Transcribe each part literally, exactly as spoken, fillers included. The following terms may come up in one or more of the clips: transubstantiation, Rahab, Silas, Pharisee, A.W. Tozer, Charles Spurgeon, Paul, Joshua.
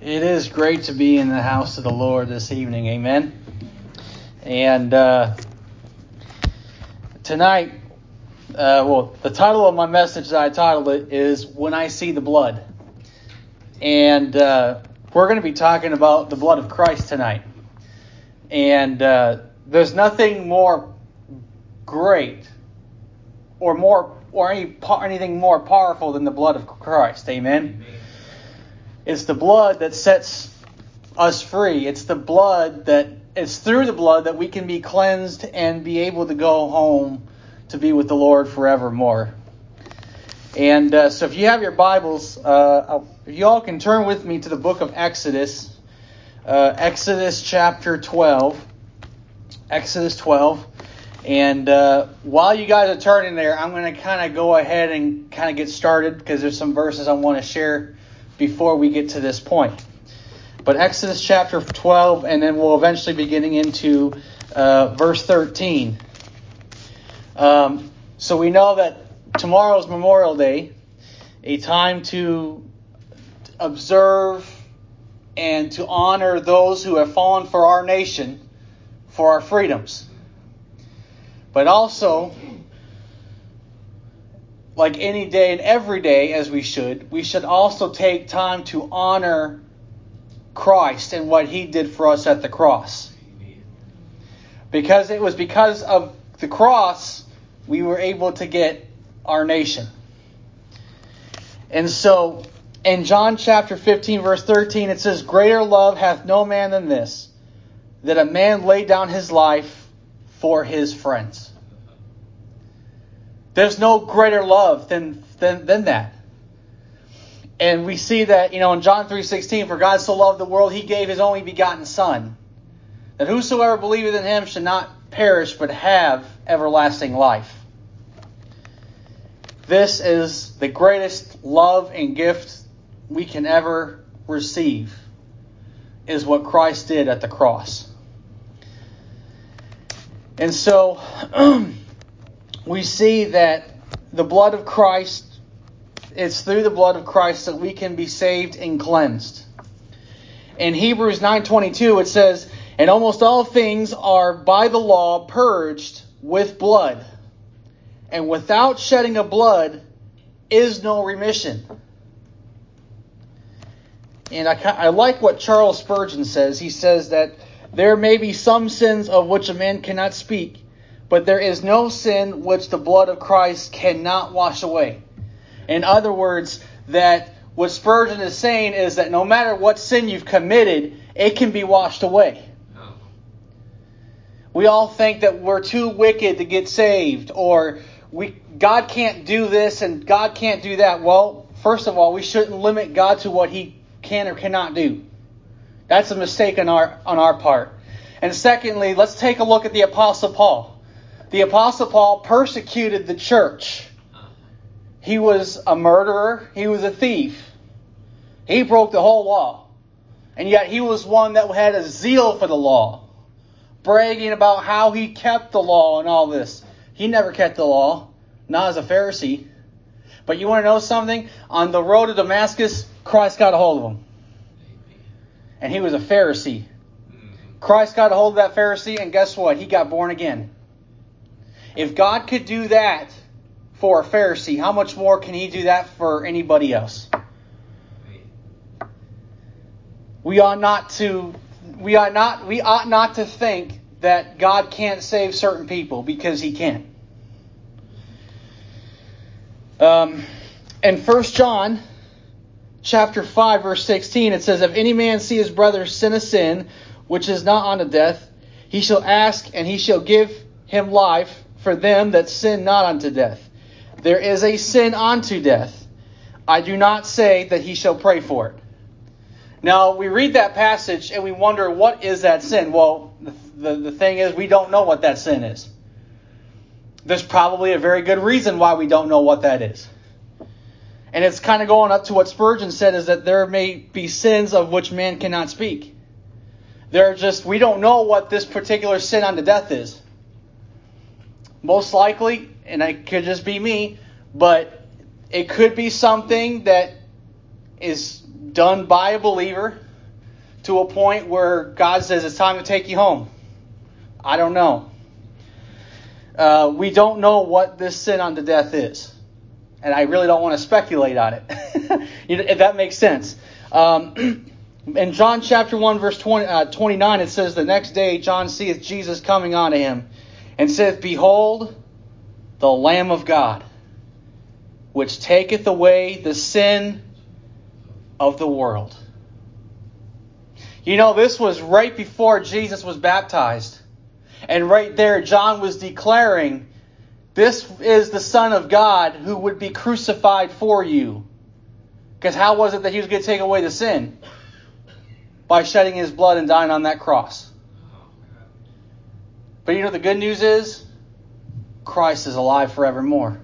It is great to be in the house of the Lord this evening, amen? And uh, tonight, uh, well, the title of my message that I titled it is When I See the Blood. And uh, we're going to be talking about the blood of Christ tonight. And uh, there's nothing more great or more or any anything more powerful than the blood of Christ, amen? amen. It's the blood that sets us free. It's the blood that, it's through the blood that we can be cleansed and be able to go home to be with the Lord forevermore. And uh, so if you have your Bibles, uh, you all can turn with me to the book of Exodus. Uh, Exodus chapter twelve. Exodus twelve. And uh, while you guys are turning there, I'm going to kind of go ahead and kind of get started because there's some verses I want to share before we get to this point. But Exodus chapter twelve, and then we'll eventually be getting into uh, verse thirteen. Um, so we know that tomorrow's Memorial Day, a time to observe and to honor those who have fallen for our nation, for our freedoms. But also, like any day and every day, as we should, we should also take time to honor Christ and what he did for us at the cross. Because it was because of the cross we were able to get our nation. And so, in John chapter fifteen, verse thirteen, it says, "Greater love hath no man than this, that a man lay down his life for his friends." There's no greater love than, than than that. And we see that, you know, in John three sixteen, "For God so loved the world, he gave his only begotten Son, that whosoever believeth in him should not perish, but have everlasting life." This is the greatest love and gift we can ever receive, is what Christ did at the cross. And so we see that the blood of Christ, it's through the blood of Christ that we can be saved and cleansed. In Hebrews nine twenty-two, it says, "And almost all things are by the law purged with blood, and without shedding of blood is no remission." And I, I like what Charles Spurgeon says. He says that there may be some sins of which a man cannot speak, but there is no sin which the blood of Christ cannot wash away. In other words, that what Spurgeon is saying is that no matter what sin you've committed, it can be washed away. No. We all think that we're too wicked to get saved, or we God can't do this and God can't do that. Well, first of all, we shouldn't limit God to what he can or cannot do. That's a mistake on our on our part. And secondly, let's take a look at the Apostle Paul. The Apostle Paul persecuted the church. He was a murderer. He was a thief. He broke the whole law. And yet he was one that had a zeal for the law, bragging about how he kept the law and all this. He never kept the law, not as a Pharisee. But you want to know something? On the road to Damascus, Christ got a hold of him. And he was a Pharisee. Christ got a hold of that Pharisee, and guess what? He got born again. If God could do that for a Pharisee, how much more can he do that for anybody else? We ought not to we ought not we ought not to think that God can't save certain people, because he can. Um, in First John chapter five, verse sixteen, it says, "If any man see his brother sin a sin which is not unto death, he shall ask, and he shall give him life for them that sin not unto death. There is a sin unto death. I do not say that he shall pray for it." Now, we read that passage and we wonder, what is that sin? Well, the, the, the thing is, we don't know what that sin is. There's probably a very good reason why we don't know what that is. And it's kind of going up to what Spurgeon said, is that there may be sins of which man cannot speak. There are just, we don't know what this particular sin unto death is. Most likely, and it could just be me, but it could be something that is done by a believer to a point where God says, it's time to take you home. I don't know. Uh, we don't know what this sin unto death is. And I really don't want to speculate on it, you know, if that makes sense. Um, in John chapter one, verse twenty, uh, twenty-nine, it says, the next day John seeth Jesus coming unto him, and saith, behold, the Lamb of God, which taketh away the sin of the world. You know, this was right before Jesus was baptized. And right there, John was declaring, this is the Son of God who would be crucified for you. Because how was it that he was going to take away the sin? By shedding his blood and dying on that cross. But you know what the good news is? Christ is alive forevermore.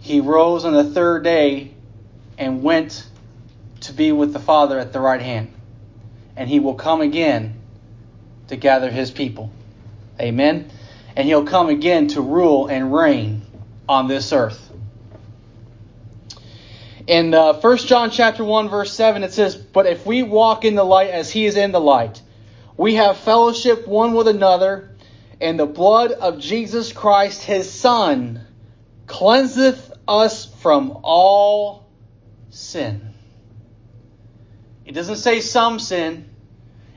He rose on the third day and went to be with the Father at the right hand. And he will come again to gather his people. Amen. And he'll come again to rule and reign on this earth. In uh, First John chapter one, verse seven, it says, but if we walk in the light as he is in the light, we have fellowship one with another, and the blood of Jesus Christ, his Son, cleanseth us from all sin. It doesn't say some sin.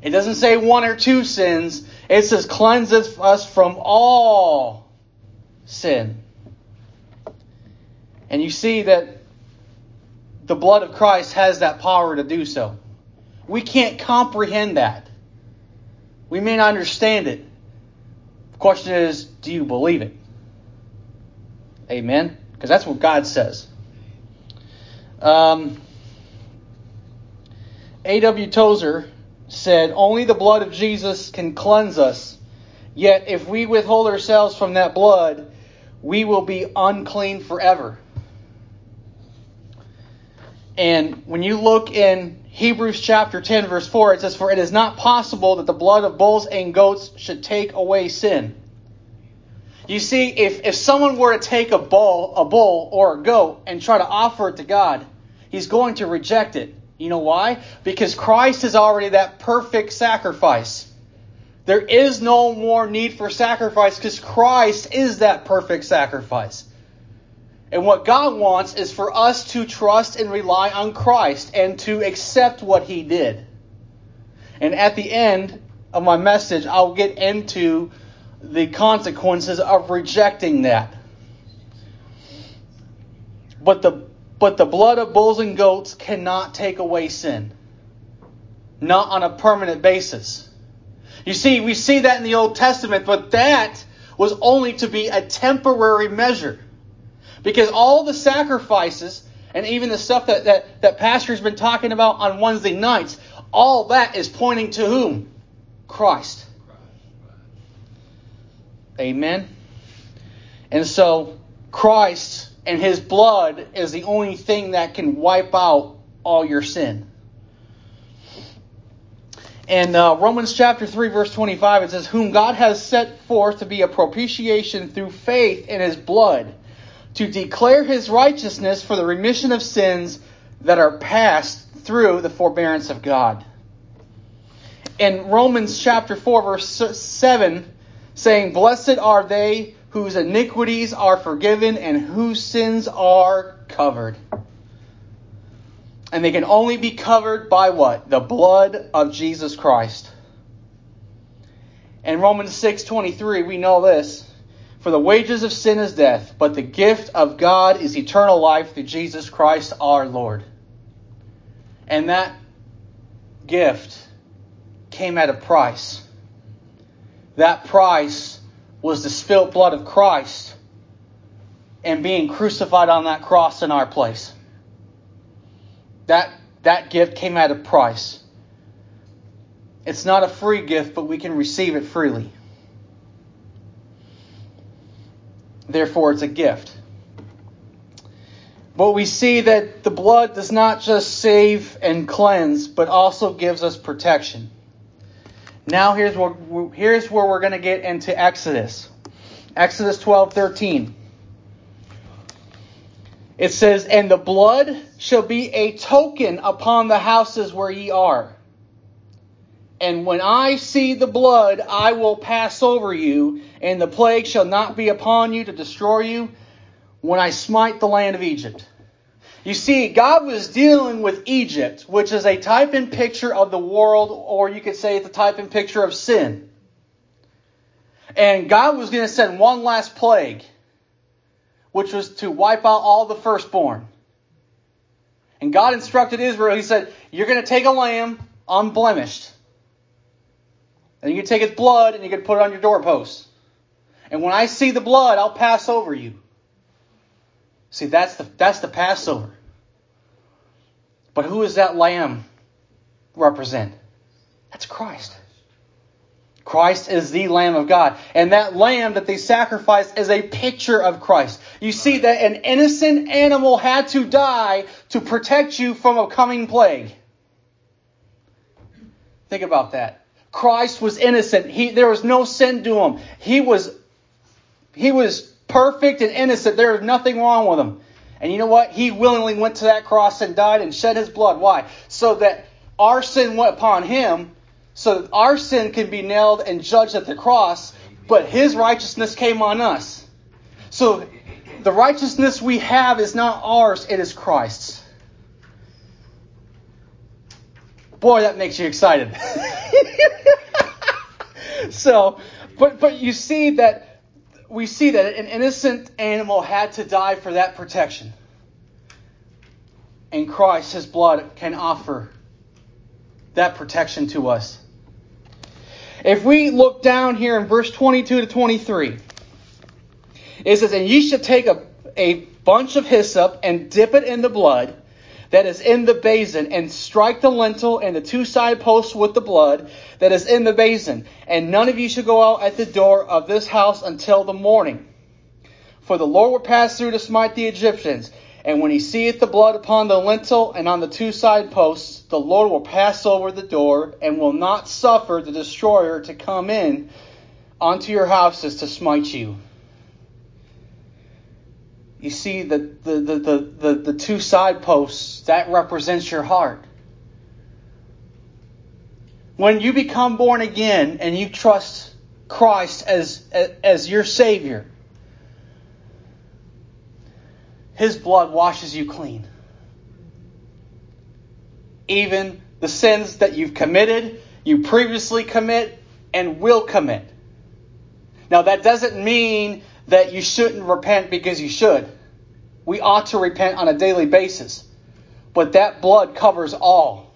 It doesn't say one or two sins. It says cleanseth us from all sin. And you see that the blood of Christ has that power to do so. We can't comprehend that. We may not understand it. The question is, do you believe it? Amen? Because that's what God says. Um, A W Tozer said, only the blood of Jesus can cleanse us. Yet if we withhold ourselves from that blood, we will be unclean forever. And when you look in Hebrews chapter ten, verse four, it says, for it is not possible that the blood of bulls and goats should take away sin. You see, if, if someone were to take a bull, a bull or a goat and try to offer it to God, he's going to reject it. You know why? Because Christ is already that perfect sacrifice. There is no more need for sacrifice because Christ is that perfect sacrifice. And what God wants is for us to trust and rely on Christ and to accept what he did. And at the end of my message, I'll get into the consequences of rejecting that. But the but the blood of bulls and goats cannot take away sin. Not on a permanent basis. You see, we see that in the Old Testament, but that was only to be a temporary measure. Because all the sacrifices and even the stuff that, that, that Pastor's been talking about on Wednesday nights, all that is pointing to whom? Christ. Amen. And so Christ and his blood is the only thing that can wipe out all your sin. In uh, Romans chapter three, verse twenty-five, it says, whom God has set forth to be a propitiation through faith in his blood, to declare his righteousness for the remission of sins that are passed through the forbearance of God. In Romans chapter four, verse seven, saying, blessed are they whose iniquities are forgiven and whose sins are covered. And they can only be covered by what? The blood of Jesus Christ. In Romans six twenty-three, we know this. For the wages of sin is death, but the gift of God is eternal life through Jesus Christ our Lord. And that gift came at a price. That price was the spilled blood of Christ and being crucified on that cross in our place. That, that gift came at a price. It's not a free gift, but we can receive it freely. Therefore, it's a gift. But we see that the blood does not just save and cleanse, but also gives us protection. Now here's where, here's where we're going to get into Exodus. Exodus twelve thirteen. It says, and the blood shall be a token upon the houses where ye are. And when I see the blood, I will pass over you, and the plague shall not be upon you to destroy you when I smite the land of Egypt. You see, God was dealing with Egypt, which is a type and picture of the world, or you could say it's a type and picture of sin. And God was going to send one last plague, which was to wipe out all the firstborn. And God instructed Israel, he said, you're going to take a lamb unblemished. And you can take its blood and you can put it on your doorpost. And when I see the blood, I'll pass over you. See, that's the that's the Passover. But who does that lamb represent? That's Christ. Christ is the Lamb of God. And that lamb that they sacrificed is a picture of Christ. You see that an innocent animal had to die to protect you from a coming plague. Think about that. Christ was innocent. He, there was no sin to him. He was, he was perfect and innocent. There was nothing wrong with him. And you know what? He willingly went to that cross and died and shed his blood. Why? So that our sin went upon him, so that our sin can be nailed and judged at the cross, but his righteousness came on us. So the righteousness we have is not ours, it is Christ's. Boy, that makes you excited. So, but but you see that we see that an innocent animal had to die for that protection. And Christ, his blood, can offer that protection to us. If we look down here in verse twenty-two to twenty-three, it says, and ye shall take a, a bunch of hyssop and dip it in the blood that is in the basin, and strike the lintel and the two side posts with the blood that is in the basin. And none of you shall go out at the door of this house until the morning. For the Lord will pass through to smite the Egyptians. And when he seeth the blood upon the lintel and on the two side posts, the Lord will pass over the door, and will not suffer the destroyer to come in unto your houses to smite you. You see, the the, the, the, the the two side posts, that represents your heart. When you become born again and you trust Christ as, as your Savior, his blood washes you clean. Even the sins that you've committed, you previously commit, and will commit. Now, that doesn't mean that you shouldn't repent, because you should. We ought to repent on a daily basis. But that blood covers all.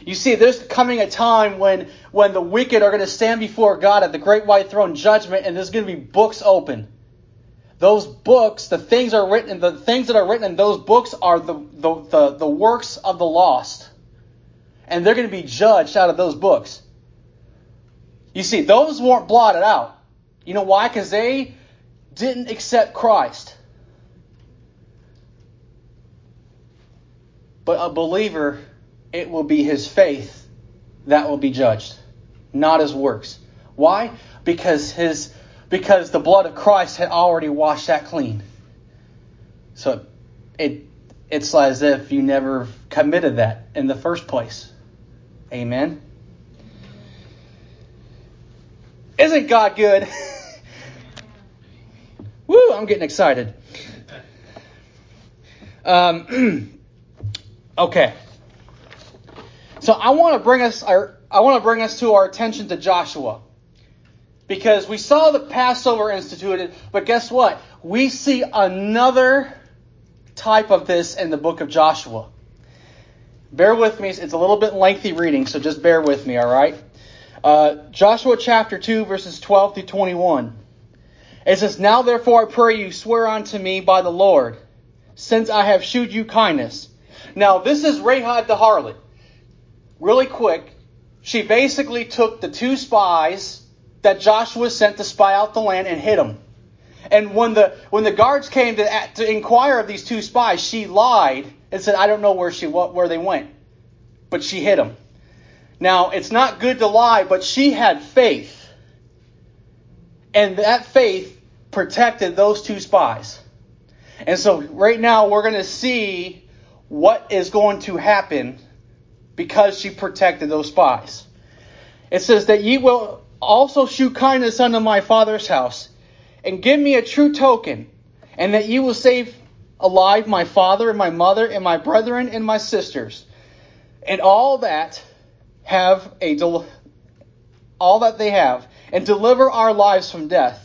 You see, there's coming a time when, when the wicked are going to stand before God at the great white throne judgment, and there's going to be books open. Those books, the things are written, the things that are written in those books are the, the, the, the works of the lost. And they're going to be judged out of those books. You see, those weren't blotted out. You know why? Because they didn't accept Christ. But a believer, it will be his faith that will be judged, not his works. Why? Because his because the blood of Christ had already washed that clean. So it it's as if you never committed that in the first place. Amen. Isn't God good? Woo, I'm getting excited. Um, okay. So I want to bring us our, I want to bring us to our attention to Joshua. Because we saw the Passover instituted, but guess what? We see another type of this in the book of Joshua. Bear with me. It's a little bit lengthy reading, so just bear with me, all right? Uh, Joshua chapter two, verses twelve through twenty-one. It says, now therefore I pray you swear unto me by the Lord, since I have shewed you kindness. Now this is Rahab the harlot. Really quick, she basically took the two spies that Joshua sent to spy out the land and hid them. And when the when the guards came to to inquire of these two spies, she lied and said, I don't know where she where they went, but she hid them. Now, it's not good to lie, but she had faith. And that faith protected those two spies. And so right now we're going to see what is going to happen because she protected those spies. It says that ye will also shew kindness unto my father's house, and give me a true token, and that ye will save alive my father and my mother and my brethren and my sisters, and all that have a del- all that they have, and deliver our lives from death.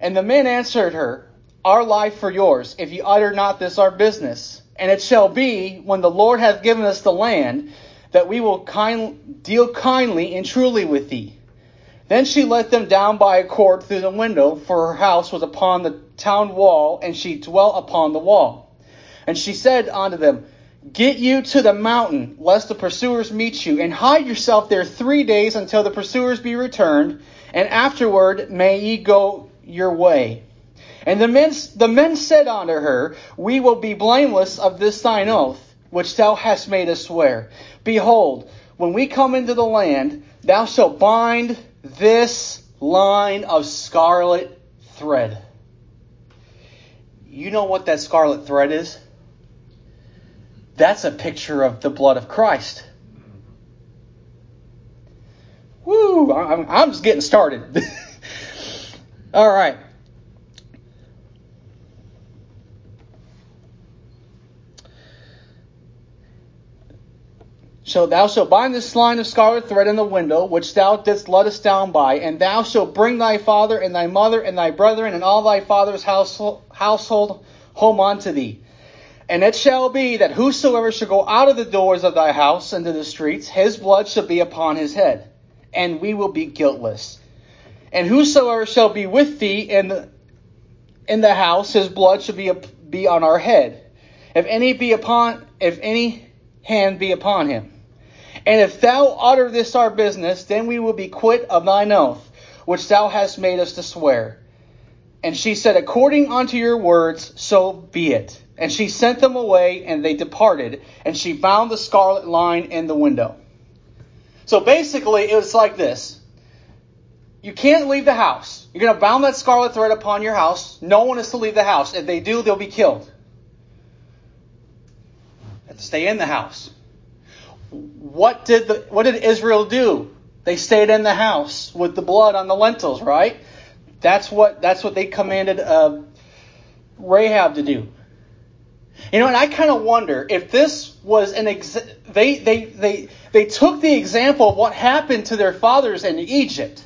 And the men answered her, Our life for yours, if ye utter not this our business. And it shall be, when the Lord hath given us the land, that we will kind- deal kindly and truly with thee. Then she let them down by a cord through the window, for her house was upon the town wall, and she dwelt upon the wall. And she said unto them, Get you to the mountain, lest the pursuers meet you, and hide yourself there three days until the pursuers be returned, and afterward may ye go your way. And the men, the men said unto her, We will be blameless of this thine oath, which thou hast made us swear. Behold, when we come into the land, thou shalt bind this line of scarlet thread. You know what that scarlet thread is? That's a picture of the blood of Christ. Woo! I'm, I'm just getting started. All right. So thou shalt bind this line of scarlet thread in the window, which thou didst let us down by, and thou shalt bring thy father and thy mother and thy brethren and all thy father's household home unto thee. And it shall be that whosoever shall go out of the doors of thy house into the streets, his blood shall be upon his head, and we will be guiltless. And whosoever shall be with thee in the, in the house, his blood shall be, be on our head. If any be upon, if any hand be upon him. And if thou utter this our business, then we will be quit of thine oath, which thou hast made us to swear. And she said, According unto your words, so be it. And she sent them away, and they departed, and she bound the scarlet line in the window. So basically, it was like this. You can't leave the house. You're going to bound that scarlet thread upon your house. No one is to leave the house. If they do, they'll be killed. They have to stay in the house. What did the what did Israel do? They stayed in the house with the blood on the lentils, right? That's what that's what they commanded uh, Rahab to do. You know, and I kind of wonder if this was an ex- they they they they took the example of what happened to their fathers in Egypt,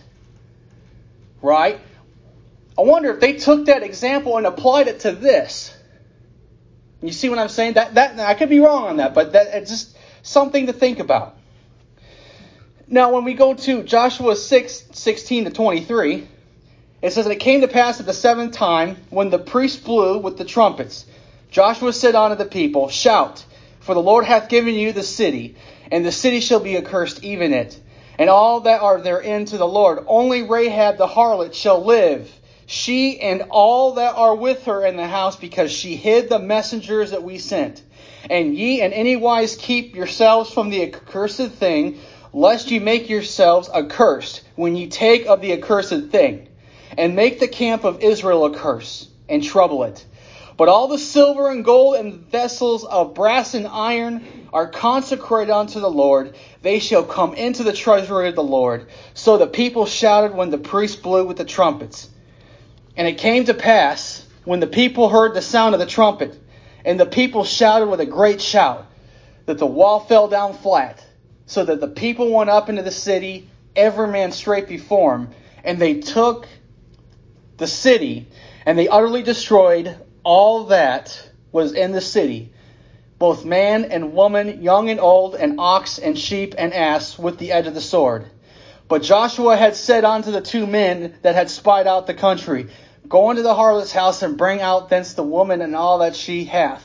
right? I wonder if they took that example and applied it to this. You see what I'm saying? That that I could be wrong on that, but that it's just something to think about. Now, when we go to Joshua six, sixteen to twenty-three, it says, And it came to pass at the seventh time, when the priests blew with the trumpets, Joshua said unto the people, Shout, for the Lord hath given you the city, and the city shall be accursed, even it, and all that are therein to the Lord. Only Rahab the harlot shall live, she and all that are with her in the house, because she hid the messengers that we sent. And ye in any wise keep yourselves from the accursed thing, lest ye make yourselves accursed when ye take of the accursed thing, and make the camp of Israel a curse, and trouble it. But all the silver and gold and vessels of brass and iron are consecrated unto the Lord. They shall come into the treasury of the Lord. So the people shouted when the priests blew with the trumpets. And it came to pass, when the people heard the sound of the trumpet, and the people shouted with a great shout, that the wall fell down flat, so that the people went up into the city, every man straight before him, and they took the city, and they utterly destroyed all that was in the city, both man and woman, young and old, and ox and sheep and ass, with the edge of the sword. But Joshua had said unto the two men that had spied out the country, Go into the harlot's house, and bring out thence the woman and all that she hath,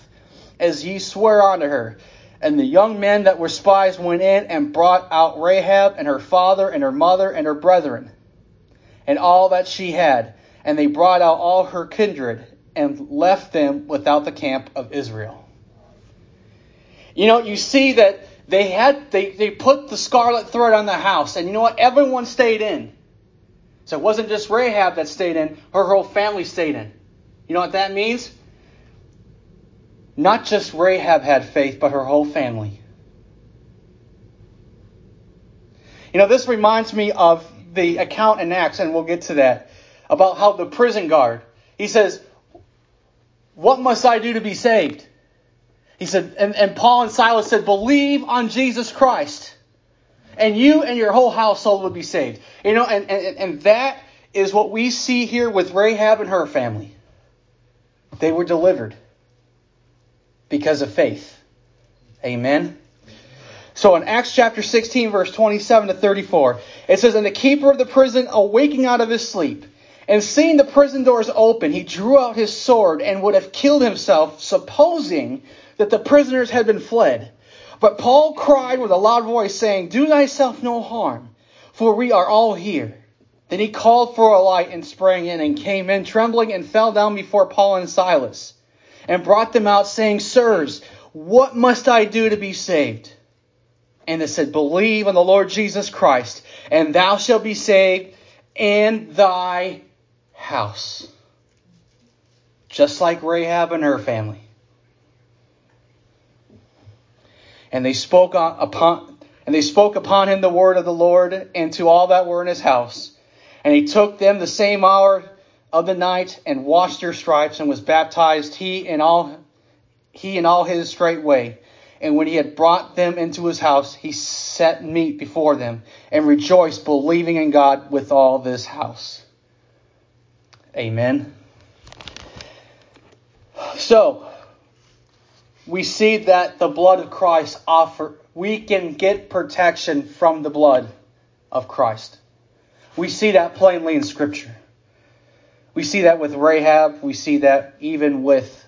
as ye swear unto her. And the young men that were spies went in, and brought out Rahab, and her father, and her mother, and her brethren, and all that she had. And they brought out all her kindred, and left them without the camp of Israel. You know, you see that they had they, they put the scarlet thread on the house, and you know what? Everyone stayed in. So it wasn't just Rahab that stayed in, her whole family stayed in. You know what that means? Not just Rahab had faith, but her whole family. You know, this reminds me of the account in Acts, and we'll get to that, about how the prison guard, he says, what must I do to be saved? He said, and, and Paul and Silas said, believe on Jesus Christ, and you and your whole household will be saved. You know, and, and, and that is what we see here with Rahab and her family. They were delivered because of faith. Amen. So in Acts chapter sixteen, verse twenty-seven to thirty-four, it says, and the keeper of the prison, awaking out of his sleep, and seeing the prison doors open, he drew out his sword and would have killed himself, supposing that the prisoners had been fled. But Paul cried with a loud voice, saying, do thyself no harm, for we are all here. Then he called for a light and sprang in and came in, trembling, and fell down before Paul and Silas, and brought them out, saying, sirs, what must I do to be saved? And they said, believe on the Lord Jesus Christ, and thou shalt be saved, and thy house. Just like Rahab and her family. And they spoke on, upon and they spoke upon him the word of the Lord, and to all that were in his house. And he took them the same hour of the night, and washed their stripes, and was baptized, he and all he and all his straightway. And when he had brought them into his house, he set meat before them, and rejoiced, believing in God with all this house. Amen. So, we see that the blood of Christ offer, we can get protection from the blood of Christ. We see that plainly in Scripture. We see that with Rahab. We see that even with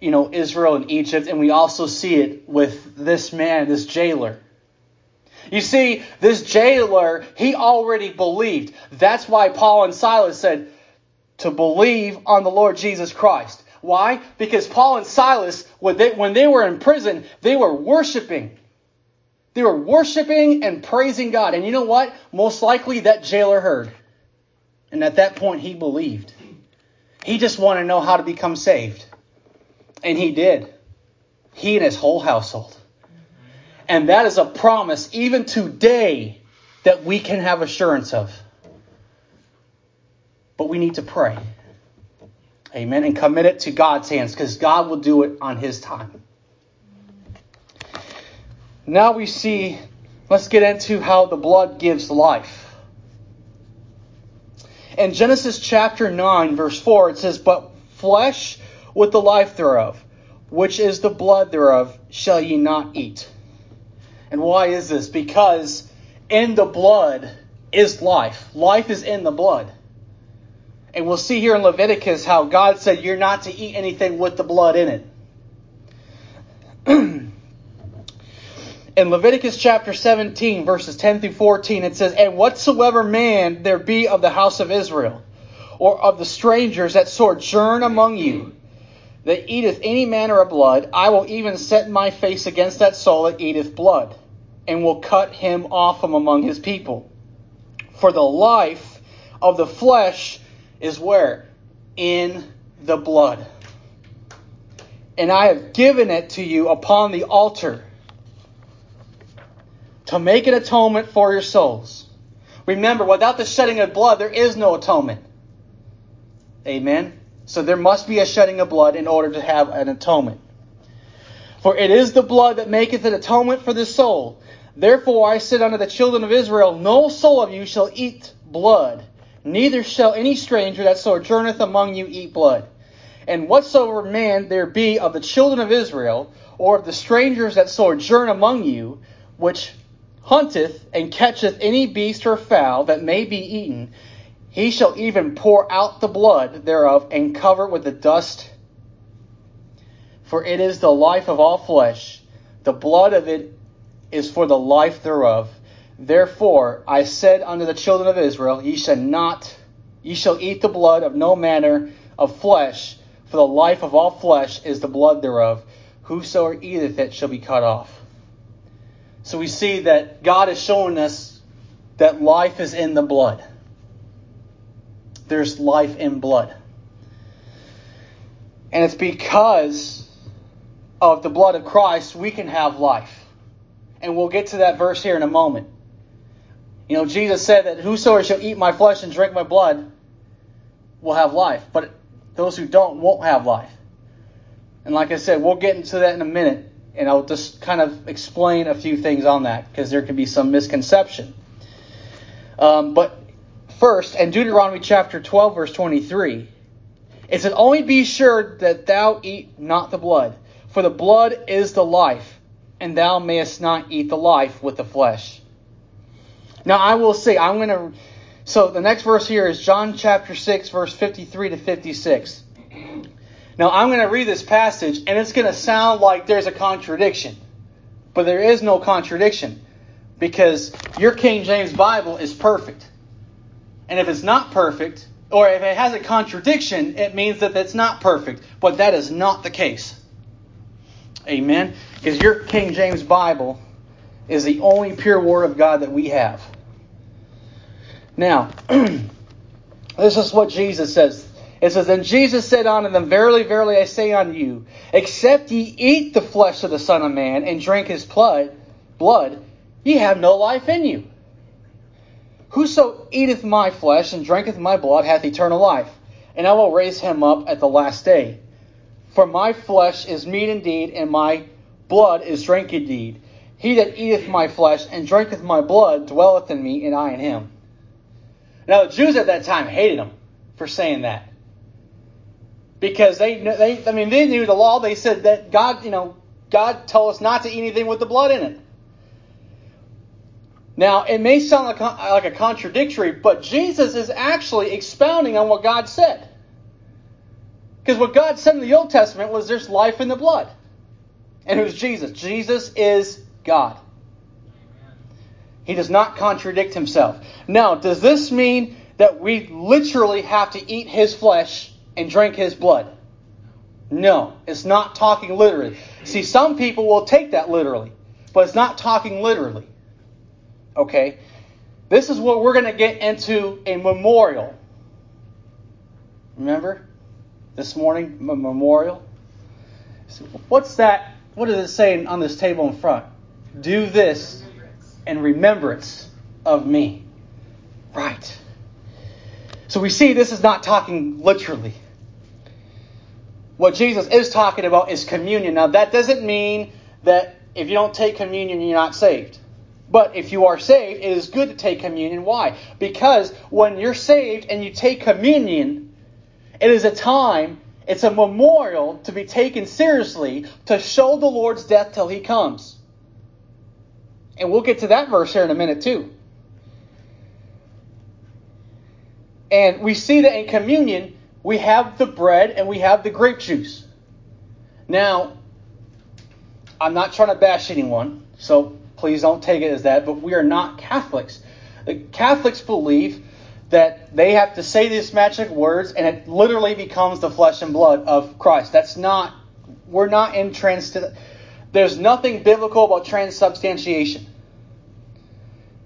You know, Israel and Egypt, and we also see it with this man, this jailer. You see, this jailer, he already believed. That's why Paul and Silas said to believe on the Lord Jesus Christ. Why? Because Paul and Silas, when they, when they were in prison, they were worshiping. They were worshiping and praising God. And you know what? Most likely that jailer heard. And at that point, he believed. He just wanted to know how to become saved. And he did. He and his whole household. And that is a promise even today that we can have assurance of. But we need to pray. Amen. And commit it to God's hands, because God will do it on his time. Now we see, let's get into how the blood gives life. In Genesis chapter nine, verse four, it says, but flesh with the life thereof, which is the blood thereof, shall ye not eat. And why is this? Because in the blood is life. Life is in the blood. And we'll see here in Leviticus how God said you're not to eat anything with the blood in it. In Leviticus chapter seventeen, verses ten through fourteen, it says, and whatsoever man there be of the house of Israel, or of the strangers that sojourn among you, that eateth any manner of blood, I will even set my face against that soul that eateth blood, and will cut him off from among his people. For the life of the flesh is where? In the blood. And I have given it to you upon the altar to make an atonement for your souls. Remember, without the shedding of blood, there is no atonement. Amen. So there must be a shedding of blood in order to have an atonement. For it is the blood that maketh an atonement for the soul. Therefore I said unto the children of Israel, no soul of you shall eat blood, neither shall any stranger that sojourneth among you eat blood. And whatsoever man there be of the children of Israel, or of the strangers that sojourn among you, which hunteth and catcheth any beast or fowl that may be eaten, he shall even pour out the blood thereof and cover it with the dust. For it is the life of all flesh. The blood of it is for the life thereof. Therefore I said unto the children of Israel, Ye shall not, ye shall eat the blood of no manner of flesh, for the life of all flesh is the blood thereof. Whosoever eateth it shall be cut off. So we see that God is showing us that life is in the blood. There's life in blood. And it's because of the blood of Christ we can have life. And we'll get to that verse here in a moment. You know, Jesus said that whosoever shall eat my flesh and drink my blood will have life. But those who don't won't have life. And like I said, we'll get into that in a minute. And I'll just kind of explain a few things on that, because there could be some misconception. Um, but first, in Deuteronomy chapter twelve, verse twenty-three, it said, "Only be sure that thou eat not the blood, for the blood is the life, and thou mayest not eat the life with the flesh." Now I will say, I'm going to, so the next verse here is John chapter six, verse fifty-three to fifty-six. Now I'm going to read this passage, and it's going to sound like there's a contradiction. But there is no contradiction, because your King James Bible is perfect. And if it's not perfect, or if it has a contradiction, it means that it's not perfect. But that is not the case. Amen? Because your King James Bible is the only pure word of God that we have. Now, this is what Jesus says. It says, "And Jesus said unto them, Verily, verily, I say unto you, except ye eat the flesh of the Son of Man and drink his blood, blood, ye have no life in you. Whoso eateth my flesh and drinketh my blood hath eternal life, and I will raise him up at the last day. For my flesh is meat indeed, and my blood is drink indeed. He that eateth my flesh and drinketh my blood dwelleth in me, and I in him." Now the Jews at that time hated him for saying that. Because they, they, I mean, they knew the law. They said that God, you know, God told us not to eat anything with the blood in it. Now, it may sound like, like a contradictory, but Jesus is actually expounding on what God said. Because what God said in the Old Testament was there's life in the blood. And it was Jesus. Jesus is God. He does not contradict himself. Now, does this mean that we literally have to eat his flesh and drink his blood? No, it's not talking literally. See, some people will take that literally, but it's not talking literally. Okay? This is what we're going to get into in memorial. Remember? This morning, memorial. What's that? What does it say on this table in front? Do this in remembrance of me. Right. So we see this is not talking literally. What Jesus is talking about is communion. Now, that doesn't mean that if you don't take communion, you're not saved. But if you are saved, it is good to take communion. Why? Because when you're saved and you take communion, it is a time, it's a memorial to be taken seriously to show the Lord's death till he comes. And we'll get to that verse here in a minute too. And we see that in communion, we have the bread and we have the grape juice. Now, I'm not trying to bash anyone, so please don't take it as that, but we are not Catholics. The Catholics believe that they have to say these magic words and it literally becomes the flesh and blood of Christ. That's not, we're not in trans, there's nothing biblical about transubstantiation.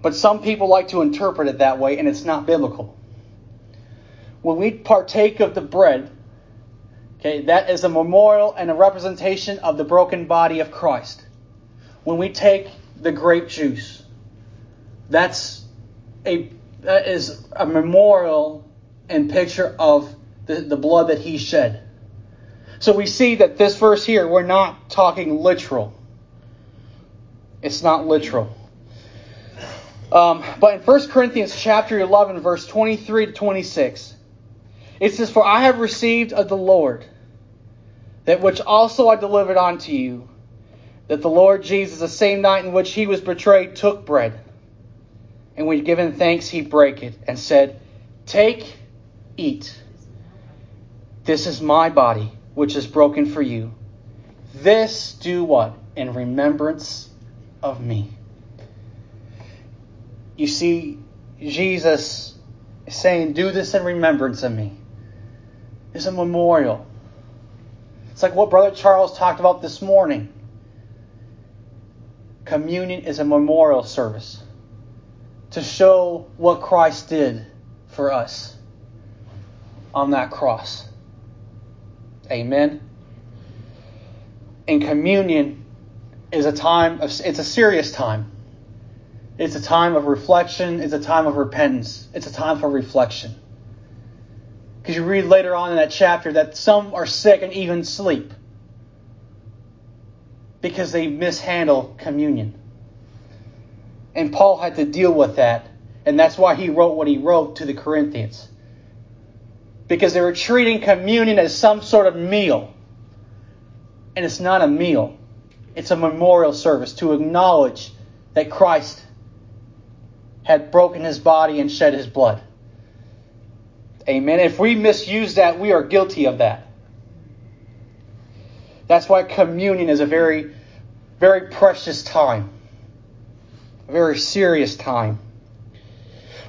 But some people like to interpret it that way, and it's not biblical. When we partake of the bread, okay, that is a memorial and a representation of the broken body of Christ. When we take the grape juice, that's a that is a memorial and picture of the, the blood that he shed. So we see that this verse here, we're not talking literal. It's not literal. Um, but in First Corinthians chapter eleven, verse twenty-three to twenty-six, it says, "For I have received of the Lord that which also I delivered unto you, that the Lord Jesus, the same night in which he was betrayed, took bread. And when given thanks, he brake it and said, Take, eat. This is my body, which is broken for you. This do what? In remembrance of me." You see, Jesus is saying, do this in remembrance of me. It's a memorial. It's like what Brother Charles talked about this morning. Communion is a memorial service to show what Christ did for us on that cross. Amen. And communion is a time of, it's a serious time. It's a time of reflection. It's a time of repentance. It's a time for reflection. Because you read later on in that chapter that some are sick and even sleep because they mishandle communion. And Paul had to deal with that. And that's why he wrote what he wrote to the Corinthians. Because they were treating communion as some sort of meal. And it's not a meal. It's a memorial service to acknowledge that Christ had broken his body and shed his blood. Amen. If we misuse that, we are guilty of that. That's why communion is a very, very precious time. A very serious time.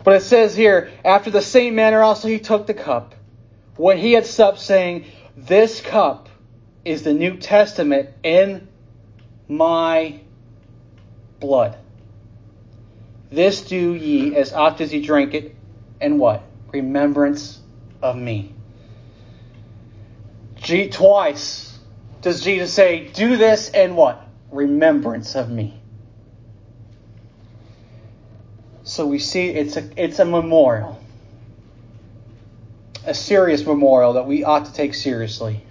But it says here, after the same manner also he took the cup, when he had supped, saying, "This cup is the New Testament in my blood. This do ye as oft as ye drink it," and what? "Remembrance of me." Twice does Jesus say, "Do this in what? Remembrance of me." So we see it's a it's a memorial, a serious memorial that we ought to take seriously.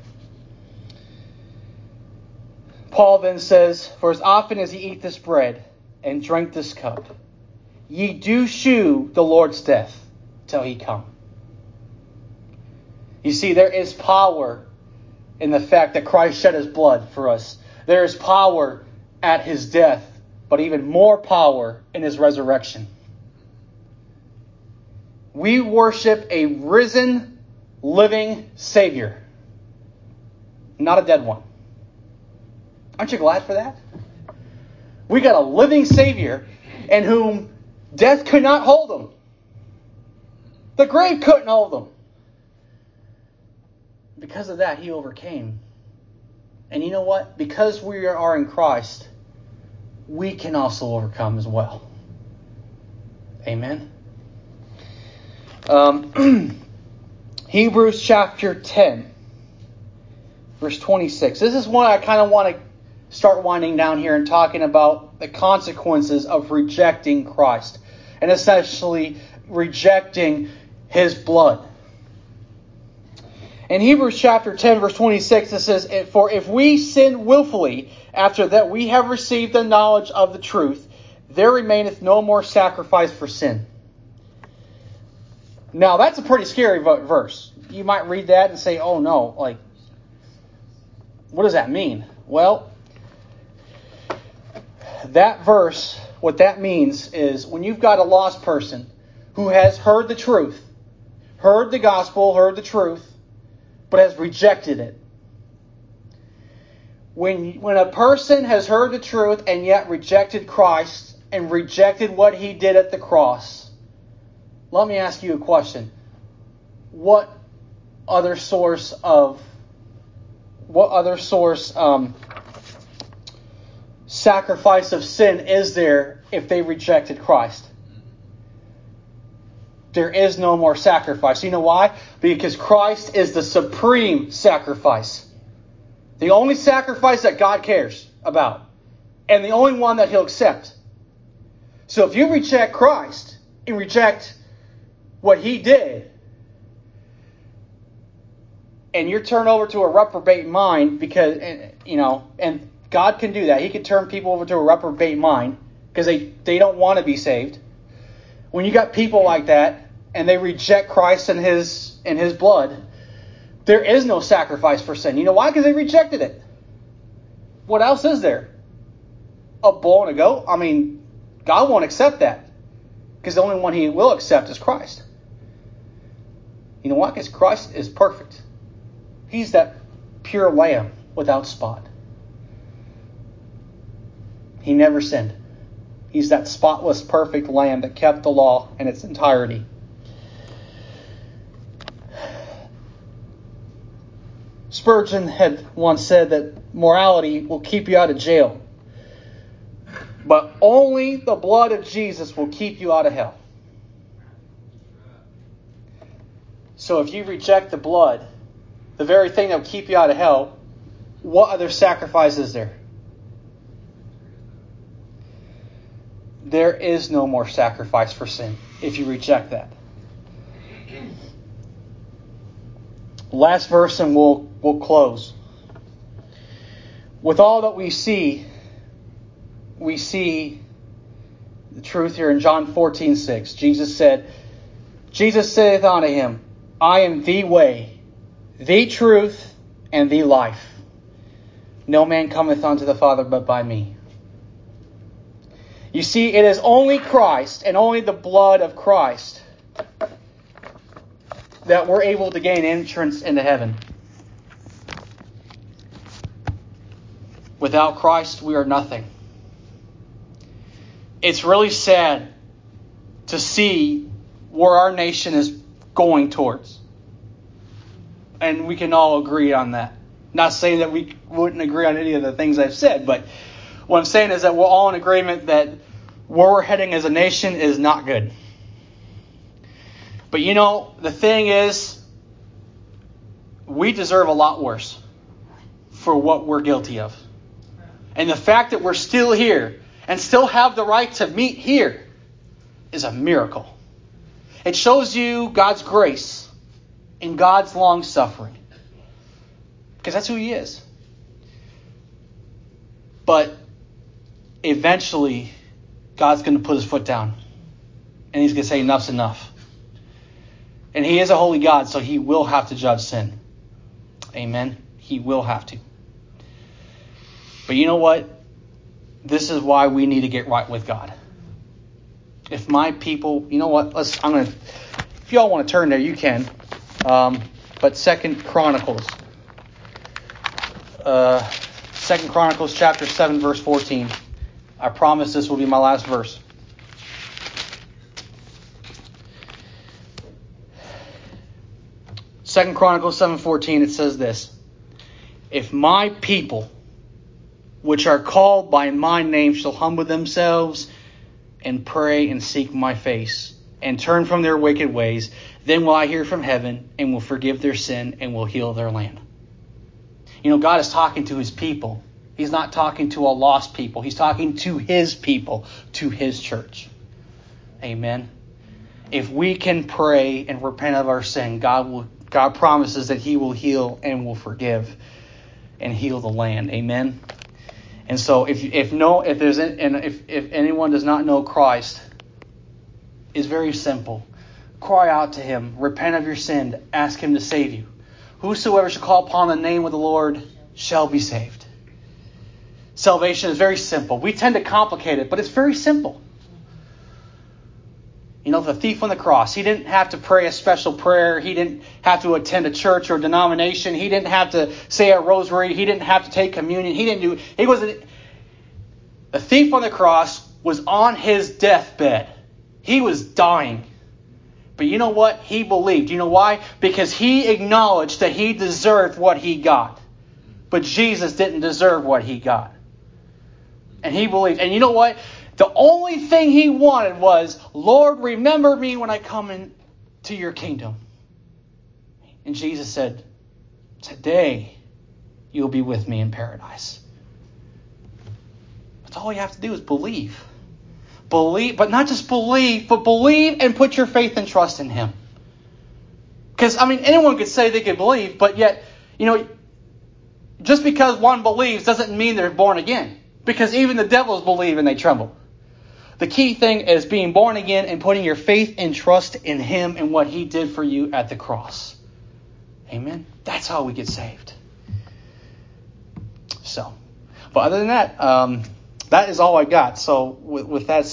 Paul then says, "For as often as ye eat this bread and drink this cup, ye do shew the Lord's death till he come." You see, there is power in the fact that Christ shed his blood for us. There is power at his death, but even more power in his resurrection. We worship a risen, living Savior, not a dead one. Aren't you glad for that? We got a living Savior in whom death could not hold him. The grave couldn't hold him. Because of that, he overcame. And you know what? Because we are in Christ, we can also overcome as well. Amen. Um, Hebrews chapter ten, verse twenty-six. This is one I kind of want to start winding down here and talking about the consequences of rejecting Christ and essentially rejecting his blood. In Hebrews chapter ten, verse twenty-six, it says, "For if we sin willfully after that we have received the knowledge of the truth, there remaineth no more sacrifice for sin." Now, that's a pretty scary verse. You might read that and say, "Oh no, like, what does that mean?" Well, that verse, what that means is when you've got a lost person who has heard the truth, heard the gospel, heard the truth, but has rejected it. When, when a person has heard the truth and yet rejected Christ and rejected what he did at the cross, let me ask you a question. What other source of what other source um, sacrifice of sin is there if they rejected Christ? There is no more sacrifice. You know why? Because Christ is the supreme sacrifice. The only sacrifice that God cares about. And the only one that he'll accept. So if you reject Christ and reject what he did, and you're turned over to a reprobate mind, because, you know, and God can do that. He can turn people over to a reprobate mind because they, they don't want to be saved. When you got people like that and they reject Christ and his and his blood, there is no sacrifice for sin. You know why? Because they rejected it. What else is there? A bull and a goat? I mean, God won't accept that because the only one he will accept is Christ. You know why? Because Christ is perfect. He's that pure lamb without spot. He never sinned. He's that spotless, perfect lamb that kept the law in its entirety. Spurgeon had once said that morality will keep you out of jail, but only the blood of Jesus will keep you out of hell. So if you reject the blood, the very thing that will keep you out of hell, what other sacrifice is there? There is no more sacrifice for sin if you reject that. Last verse and we'll we'll close. With all that we see, we see the truth here in John fourteen six. Jesus said, Jesus saith unto him, I am the way, the truth, and the life. No man cometh unto the Father but by me. You see, it is only Christ and only the blood of Christ that we're able to gain entrance into heaven. Without Christ, we are nothing. It's really sad to see where our nation is going towards. And we can all agree on that. Not saying that we wouldn't agree on any of the things I've said, but what I'm saying is that we're all in agreement that where we're heading as a nation is not good. But you know, the thing is, we deserve a lot worse for what we're guilty of. And the fact that we're still here and still have the right to meet here is a miracle. It shows you God's grace and God's long suffering, because that's who He is. But eventually, God's going to put His foot down and He's going to say enough's enough. And He is a holy God, so He will have to judge sin. Amen. He will have to. But you know what? This is why we need to get right with God. If my people, you know what? Let's. I'm gonna. If y'all want to turn there, you can. Um, but Second Chronicles. Uh, Second Chronicles chapter seven verse fourteen. I promise this will be my last verse. Second Chronicles seven fourteen, it says this: If my people, which are called by my name, shall humble themselves and pray and seek my face and turn from their wicked ways, then will I hear from heaven and will forgive their sin and will heal their land. You know, God is talking to His people. He's not talking to a lost people. He's talking to His people, to His church. Amen. If we can pray and repent of our sin, God will God promises that He will heal and will forgive and heal the land. Amen. And so if if no if there's and if, if anyone does not know Christ, it's very simple. Cry out to Him, repent of your sin, ask Him to save you. Whosoever shall call upon the name of the Lord shall be saved. Salvation is very simple. We tend to complicate it, but it's very simple. You know, the thief on the cross, he didn't have to pray a special prayer. He didn't have to attend a church or a denomination. He didn't have to say a rosary. He didn't have to take communion. He didn't do, he wasn't, the thief on the cross was on his deathbed. He was dying. But you know what? He believed. You know why? Because he acknowledged that he deserved what he got. But Jesus didn't deserve what he got. And he believed. And you know what? The only thing he wanted was, Lord, remember me when I come into your kingdom. And Jesus said, today you'll be with me in paradise. That's all you have to do is believe. Believe, but not just believe, but believe and put your faith and trust in Him. Because, I mean, anyone could say they could believe, but yet, you know, just because one believes doesn't mean they're born again. Because even the devils believe and they tremble. The key thing is being born again and putting your faith and trust in Him and what He did for you at the cross. Amen? That's how we get saved. So, but other than that, um, that is all I got. So with, with that said,